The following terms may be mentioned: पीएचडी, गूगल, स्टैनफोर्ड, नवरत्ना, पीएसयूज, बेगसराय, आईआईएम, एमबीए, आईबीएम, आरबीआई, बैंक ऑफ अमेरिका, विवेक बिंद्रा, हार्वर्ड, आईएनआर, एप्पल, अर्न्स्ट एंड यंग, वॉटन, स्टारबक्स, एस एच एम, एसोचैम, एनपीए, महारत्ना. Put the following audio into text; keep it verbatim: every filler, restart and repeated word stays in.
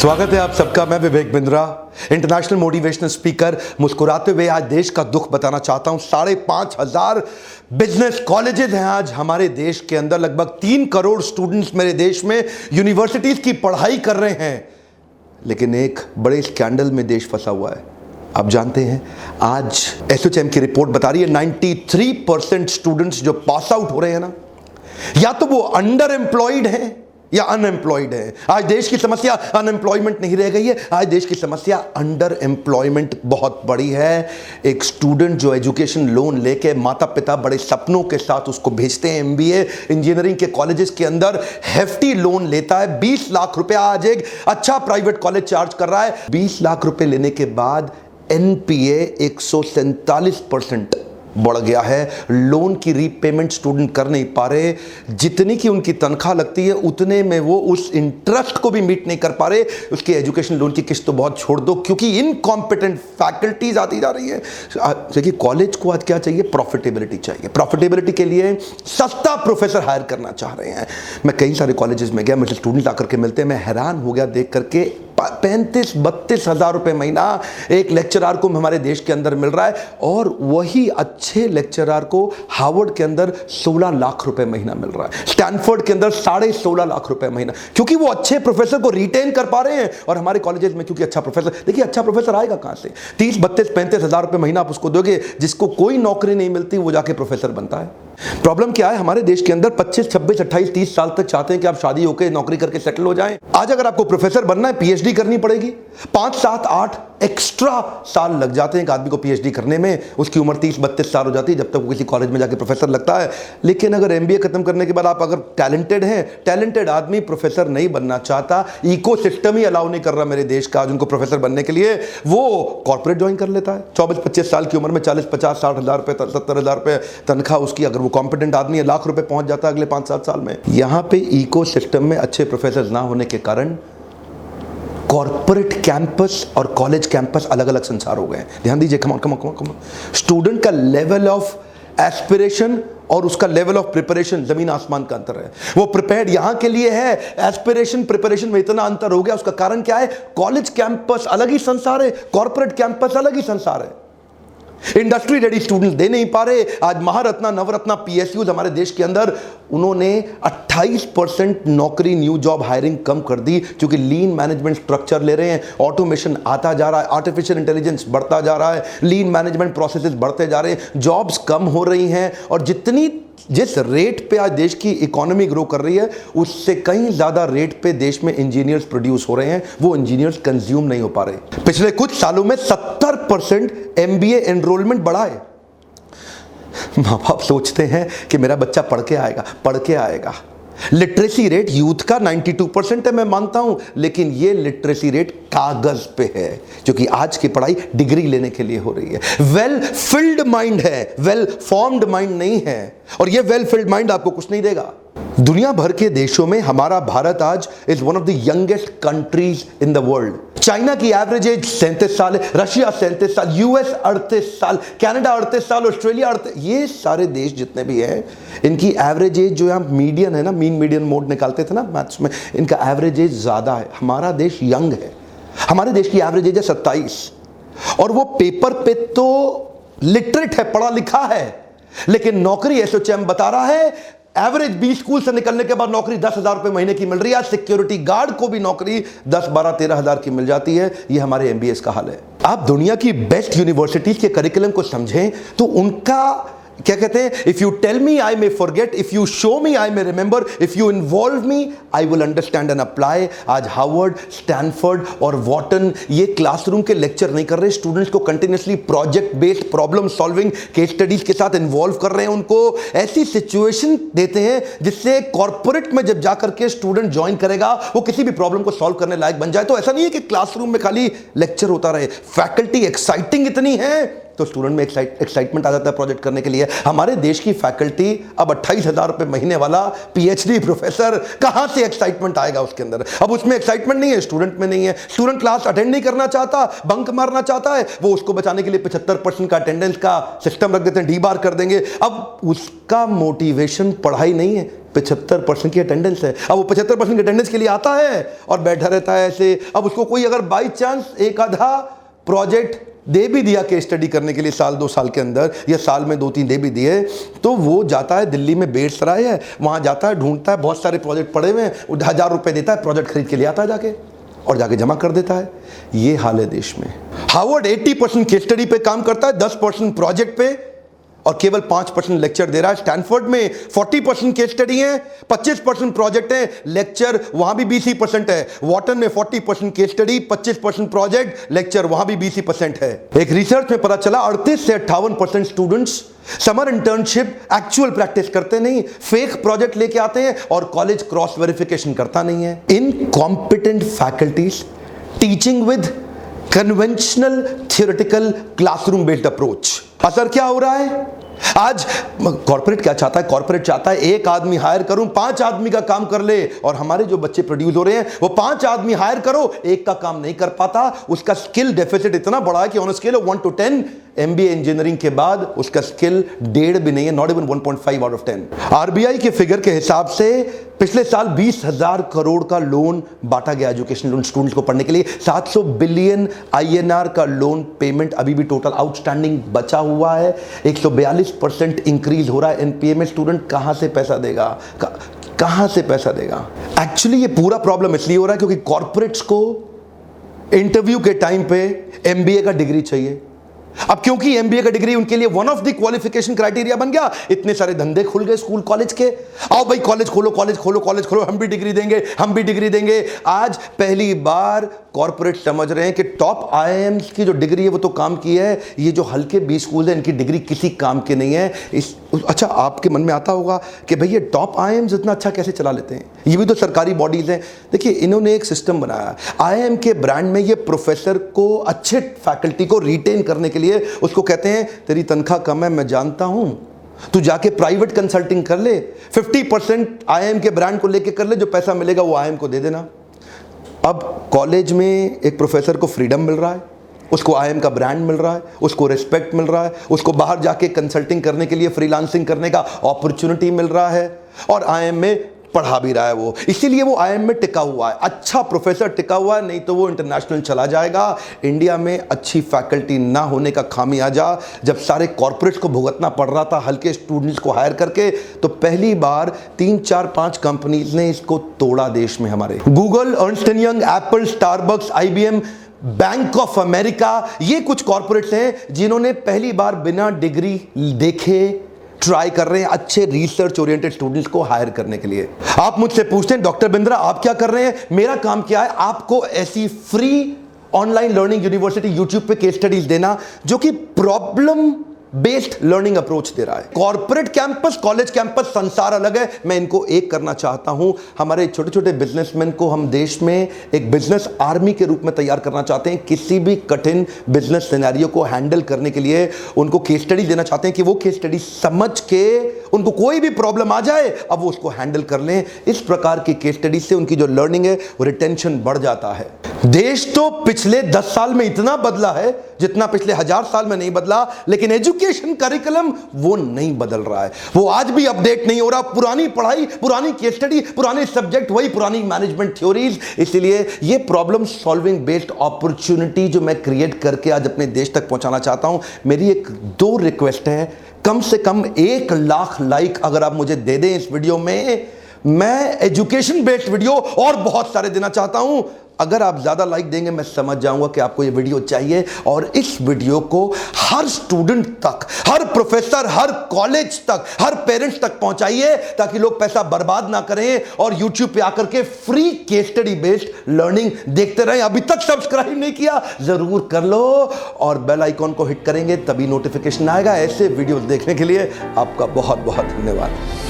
स्वागत है आप सबका। मैं विवेक बिंद्रा, international motivational speaker, मुस्कुराते हुए आज देश का दुख बताना चाहता हूं। साढ़े पाँच हज़ार बिजनेस कॉलेजेस हैं आज हमारे देश के अंदर। लगभग तीन करोड़ स्टूडेंट्स मेरे देश में यूनिवर्सिटीज़ की पढ़ाई कर रहे हैं, लेकिन एक बड़े स्कैंडल में देश फंसा हुआ है। आप जानते हैं, आज एस एच एम की रिपोर्ट बता रही है नाइन्टी थ्री परसेंट स्टूडेंट्स जो पास आउट हो रहे हैं ना, या तो वो अंडर एम्प्लॉयड हैं या अनएम्प्लॉयड है। आज देश की समस्या अनएम्प्लॉयमेंट नहीं रह गई है, आज देश की समस्या अंडर एम्प्लॉयमेंट बहुत बड़ी है। एक स्टूडेंट जो एजुकेशन लोन लेके माता पिता बड़े सपनों के साथ उसको भेजते हैं एमबीए इंजीनियरिंग के कॉलेजेस के अंदर, हेफ्टी लोन लेता है। बीस लाख रुपया आज एक अच्छा प्राइवेट कॉलेज चार्ज कर रहा है। बीस लाख रुपये लेने के बाद एनपीए एक सौ सैंतालीस परसेंट बढ़ गया है। लोन की रीपेमेंट स्टूडेंट कर नहीं पा रहे। जितनी की उनकी तनख्वाह लगती है उतने में वो उस इंटरेस्ट को भी मीट नहीं कर पा रहे। उसके एजुकेशन लोन की किस्त तो बहुत छोड़ दो, क्योंकि इनकॉम्पिटेंट फैकल्टीज आती जा रही है। देखिए, कॉलेज को आज क्या चाहिए? प्रॉफिटेबिलिटी चाहिए। प्रॉफिटेबिलिटी के लिए सस्ता प्रोफेसर हायर करना चाह रहे हैं। मैं कई सारे कॉलेजेस में गया, मुझे स्टूडेंट आकर के मिलते हैं, मैं हैरान हो गया देख करके। पैंतीस बत्तीस हजार रुपए महीना एक लेक्चरार को हमारे देश के अंदर मिल रहा है, और वही अच्छे लेक्चरार को हार्वर्ड के अंदर सोलह लाख रुपए महीना मिल रहा है, स्टैनफोर्ड के अंदर साढ़े सोलह लाख रुपए महीना, क्योंकि वो अच्छे प्रोफेसर को रिटेन कर पा रहे हैं। और हमारे कॉलेजेस में क्योंकि अच्छा प्रोफेसर, देखिए अच्छा प्रोफेसर आएगा कहां से? तीस बत्तीस पैंतीस हजार रुपए महीना आप उसको दोगे, जिसको कोई नौकरी नहीं मिलती वो जाके प्रोफेसर बनता है। प्रॉब्लम क्या है हमारे देश के अंदर? पच्चीस, छब्बीस, अट्ठाईस, तीस साल तक चाहते हैं कि आप शादी होकर नौकरी करके सेटल हो जाएं। आज अगर आपको प्रोफेसर बनना है, पीएचडी करनी पड़ेगी। पांच सात आठ एक्स्ट्रा साल लग जाते हैं एक आदमी को पीएचडी करने में। उसकी उम्र तीस बत्तीस साल हो जाती है जब तक वो किसी कॉलेज में जाके प्रोफेसर लगता है। लेकिन अगर एमबीए खत्म करने के बाद आप अगर टैलेंटेड हैं, टैलेंटेड आदमी प्रोफेसर नहीं बनना चाहता, इकोसिस्टम ही अलाउ नहीं कर रहा मेरे देश का आज उनको प्रोफेसर बनने के लिए, वो कॉर्पोरेट ज्वाइन कर लेता है। चौबीस पच्चीस साल की उम्र में चालीस पचास साठ हजार रुपये सत्तर हजार रुपये तनख्वाह उसकी। अगर वो कॉम्पिटेंट आदमी है, लाख रुपए पहुंच जाता है अगले पांच सात साल में। यहां पे इकोसिस्टम में अच्छे प्रोफेसर ना होने के कारण कॉर्पोरेट कैंपस और कॉलेज कैंपस अलग अलग संसार हो गए हैं। ध्यान दीजिए, come on come on come on. Student का लेवल ऑफ एस्पिरेशन और उसका लेवल ऑफ प्रिपरेशन, जमीन आसमान का अंतर है। वो प्रिपेयर्ड यहां के लिए है, एस्पिरेशन प्रिपरेशन में इतना अंतर हो गया। उसका कारण क्या है? कॉलेज कैंपस अलग ही संसार है, कॉर्पोरेट कैंपस अलग ही संसार है। इंडस्ट्री रेडी स्टूडेंट दे नहीं पा रहे। आज महारत्ना, नवरत्ना, पीएसयूज हमारे देश के अंदर, उन्होंने अट्ठाईस परसेंट नौकरी, न्यू जॉब हायरिंग कम कर दी, क्योंकि लीन मैनेजमेंट स्ट्रक्चर ले रहे हैं। ऑटोमेशन आता जा रहा है, आर्टिफिशियल इंटेलिजेंस बढ़ता जा रहा है, लीन मैनेजमेंट प्रोसेसेस बढ़ते जा रहे हैं, जॉब्स कम हो रही हैं। और जितनी जिस रेट पे आज देश की इकोनॉमी ग्रो कर रही है, उससे कहीं ज़्यादा रेट पे देश में इंजीनियर्स प्रोड्यूस हो रहे हैं। वो इंजीनियर्स कंज्यूम नहीं हो पा रहे। पिछले कुछ सालों में सत्तर परसेंट एमबीए एनरोलमेंट बढ़ा है। माँ बाप सोचते हैं कि मेरा बच्चा पढ़ के आएगा, पढ़ के आएगा। लिटरेसी रेट यूथ का बानवे परसेंट है, मैं मानता हूं, लेकिन ये लिटरेसी रेट कागज पे है, क्योंकि आज की पढ़ाई डिग्री लेने के लिए हो रही है। वेल फिल्ड माइंड है, वेल फॉर्म्ड माइंड नहीं है, और ये वेल फिल्ड माइंड आपको कुछ नहीं देगा। दुनिया भर के देशों में हमारा भारत आज is one of the youngest countries in the world. China की एवरेज एज सैंतीस साल है, रशिया सैंतीस साल, यूएस अड़तीस साल, कनाडा अड़तीस साल, ऑस्ट्रेलिया अड़तीस। ये सारे देश जितने भी हैं, इनकी एवरेज एज जो यहाँ मीडियन है ना, मीन मीडियन मोड निकालते थे ना मैथ्स में, इनका एवरेज एज ज़्यादा है। हमारा देश यंग है। हमारे देश की एवरेज एज है सत्ताईस, और वो पेपर पे तो लिटरेट है, पढ़ा लिखा है, लेकिन नौकरी एसोचैम बता रहा है एवरेज बी स्कूल से निकलने के बाद नौकरी दस हजार रुपए महीने की मिल रही है। सिक्योरिटी गार्ड को भी नौकरी दस बारह तेरह हजार की मिल जाती है। ये हमारे एमबीएस का हाल है। आप दुनिया की बेस्ट यूनिवर्सिटीज के करिकुलम को समझें तो उनका क्या कहते हैं, if you tell me I may forget, if you show me I may remember, if you involve me I will understand and apply. आज हार्वर्ड, स्टैनफोर्ड और वॉटन ये क्लासरूम के लेक्चर नहीं कर रहे, स्टूडेंट्स को continuously project based problem solving case studies के साथ इन्वॉल्व कर रहे हैं। उनको ऐसी सिचुएशन देते हैं जिससे कॉर्पोरेट में जब जाकर के स्टूडेंट ज्वाइन करेगा वो किसी भी प्रॉब्लम को सॉल्व करने लायक बन जाए। तो ऐसा नहीं है कि क्लासरूम में खाली लेक्चर होता रहे। फैकल्टी एक्साइटिंग इतनी है तो स्टूडेंट में एक्साइटमेंट आ जाता है प्रोजेक्ट करने के लिए। हमारे देश की फैकल्टी अब अट्ठाईस हजार रुपए महीने वाला पीएचडी प्रोफेसर, कहां से एक्साइटमेंट आएगा उसके अंदर? अब उसमें एक्साइटमेंट नहीं है, स्टूडेंट में नहीं है। स्टूडेंट क्लास अटेंड नहीं करना चाहता, बंक मारना चाहता है, वो उसको बचाने के लिए पचहत्तर परसेंट का अटेंडेंस का सिस्टम रख देते हैं, डी बार कर देंगे। अब उसका मोटिवेशन पढ़ाई नहीं है, पचहत्तर परसेंट की अटेंडेंस है। अब वो पचहत्तर परसेंट की अटेंडेंस के लिए आता है और बैठा रहता है ऐसे। अब उसको कोई अगर बाई चांस एक आधा प्रोजेक्ट दे भी दिया केस स्टडी करने के लिए साल दो साल के अंदर, या साल में दो तीन दे भी दिए, तो वो जाता है दिल्ली में बेगसराय है, वहाँ जाता है, ढूंढता है, बहुत सारे प्रोजेक्ट पड़े हुए हैं, हज़ार रुपये देता है, प्रोजेक्ट खरीद के लिए आता है जाके और जाके जमा कर देता है। ये हाल है देश में। हार्वर्ड अस्सी परसेंट केस स्टडी पे काम करता है, दस परसेंट प्रोजेक्ट पे, और केवल पाँच परसेंट लेक्चर दे रहा है। स्टैनफोर्ड में चालीस परसेंट केस स्टडी है, पच्चीस परसेंट प्रोजेक्ट है, लेक्चर वहाँ भी बीस परसेंट है। वॉटन में चालीस परसेंट केस स्टडी, पच्चीस परसेंट प्रोजेक्ट, लेक्चर वहाँ भी बीस परसेंट है। एक रिसर्च में पता चला अड़तीस से अट्ठावन percent students summer internship actual practice करते नहीं, फेक प्रोजेक्ट लेके आते हैं और कॉलेज क्रॉस वेरिफिकेशन करता नहीं है। Incompetent faculties teaching with conventional theoretical classroom based approach. असर क्या हो रहा है? आज कॉर्पोरेट क्या चाहता है? कॉर्पोरेट चाहता है एक आदमी हायर करूं, पांच आदमी का काम कर ले, और हमारे जो बच्चे प्रोड्यूस हो रहे हैं वो पांच आदमी हायर करो, एक का काम नहीं कर पाता। उसका स्किल डेफिसिट इतना बड़ा है कि on scale of one to ten एमबीए engineering के बाद उसका स्किल डेढ़ भी नहीं है, not even one point five out of ten. आरबीआई के फिगर के हिसाब से पिछले साल बीस हजार करोड़ का लोन बांटा गया एजुकेशन लोन स्टूडेंट्स को पढ़ने के लिए। सात सौ बिलियन आईएनआर का लोन पेमेंट अभी भी टोटल आउटस्टैंडिंग बचा हुआ है। एक सौ बयालीस परसेंट इंक्रीज हो रहा है एनपीए में। स्टूडेंट कहां से पैसा देगा? कहां से पैसा देगा? एक्चुअली ये पूरा प्रॉब्लम इसलिए हो रहा है क्योंकि कॉर्पोरेट्स को इंटरव्यू के टाइम पे एमबीए का डिग्री चाहिए। अब क्योंकि एमबीए का डिग्री उनके लिए one of the qualification criteria बन गया, इतने सारे धंधे खुल गए स्कूल कॉलेज के। आओ भाई कॉलेज खोलो, कॉलेज खोलो, कॉलेज खोलो, हम भी डिग्री देंगे, हम भी डिग्री देंगे। आज पहली बार कॉर्पोरेट समझ रहे हैं कि टॉप आईआईएम्स की जो डिग्री है वो तो काम की है, ये जो हल्के बी स्कूल है इनकी डिग्री किसी काम की नहीं है। इस अच्छा आपके मन में आता होगा कि भाई ये टॉप आईआईएम्स इतना अच्छा कैसे चला लेते हैं, ये भी तो सरकारी बॉडीज हैं। देखिए इन्होंने एक सिस्टम बनाया आईआईएम के ब्रांड में, ये प्रोफेसर को, अच्छे फैकल्टी को रिटेन करने के लिए उसको कहते हैं तेरी तनख्वाह कम है, मैं जानता हूं, तू जाके प्राइवेट कंसल्टिंग कर ले, पचास परसेंट आईआईएम के ब्रांड को लेके कर ले, जो पैसा मिलेगा वो आईआईएम को दे देना। अब कॉलेज में एक प्रोफेसर को फ्रीडम मिल रहा है, उसको आईआईएम का ब्रांड मिल रहा है, उसको रिस्पेक्ट मिल रहा है, उसको बाहर जाके कंसल्टिंग करने के लिए, फ्रीलांसिंग करने का अपॉर्चुनिटी मिल रहा है, और आईआईएम में पढ़ा भी रहा है वो, इसीलिए वो आईएम में टिका हुआ है। अच्छा प्रोफेसर टिका हुआ है, नहीं तो वो इंटरनेशनल चला जाएगा। इंडिया में अच्छी फैकल्टी ना होने का खामियाजा जब सारे कॉर्पोरेट्स को भुगतना पड़ रहा था हल्के स्टूडेंट्स को हायर करके, तो पहली बार तीन चार पांच कंपनीज ने इसको तोड़ा देश में हमारे। गूगल, अर्न्स्ट एंड यंग, एप्पल, स्टारबक्स, आईबीएम, बैंक ऑफ अमेरिका, ये कुछ कॉर्पोरेट्स हैं जिन्होंने पहली बार बिना डिग्री देखे ट्राई कर रहे हैं अच्छे रिसर्च ओरिएंटेड स्टूडेंट्स को हायर करने के लिए। आप मुझसे पूछते हैं डॉक्टर बिंद्रा आप क्या कर रहे हैं, मेरा काम क्या है? आपको ऐसी free online learning university YouTube पे केस स्टडीज देना जो कि प्रॉब्लम बेस्ड लर्निंग अप्रोच दे रहा है। कॉर्पोरेट कैंपस, कॉलेज कैंपस, संसार अलग है। मैं इनको एक करना चाहता हूं। हमारे छोटे छोटे बिजनेसमैन को हम देश में एक बिजनेस आर्मी के रूप में तैयार करना चाहते हैं। किसी भी कठिन बिजनेस सिनेरियो को हैंडल करने के लिए उनको केस स्टडी देना चाहते हैं कि वो केस स्टडी समझ के उनको कोई भी प्रॉब्लम आ जाए अब वो उसको हैंडल कर लें। इस प्रकार की केस स्टडी से उनकी जो लर्निंग है वो रिटेंशन बढ़ जाता है। देश तो पिछले दस साल में इतना बदला है जितना पिछले हजार साल में नहीं बदला, लेकिन एजुकेशन करिकुलम वो नहीं बदल रहा है, वो आज भी अपडेट नहीं हो रहा। पुरानी पढ़ाई, पुरानी केस स्टडी, पुराने सब्जेक्ट, वही पुरानी मैनेजमेंट थ्योरीज। इसलिए ये प्रॉब्लम सॉल्विंग बेस्ड अपॉर्चुनिटी जो मैं क्रिएट करके आज अपने देश तक पहुंचाना चाहता हूं, मेरी एक दो रिक्वेस्ट है। कम से कम एक लाख लाइक अगर आप मुझे दे दें इस वीडियो में, मैं एजुकेशन बेस्ड वीडियो और बहुत सारे देना चाहता हूं। अगर आप ज़्यादा लाइक देंगे मैं समझ जाऊंगा कि आपको ये वीडियो चाहिए, और इस वीडियो को हर स्टूडेंट तक, हर प्रोफेसर, हर कॉलेज तक, हर पेरेंट्स तक पहुंचाइए ताकि लोग पैसा बर्बाद ना करें और यूट्यूब पे आकर के free case study based learning देखते रहें। अभी तक सब्सक्राइब नहीं किया ज़रूर कर लो, और बेल आइकॉन को हिट करेंगे तभी नोटिफिकेशन आएगा। ऐसे वीडियोज़ देखने के लिए आपका बहुत बहुत धन्यवाद।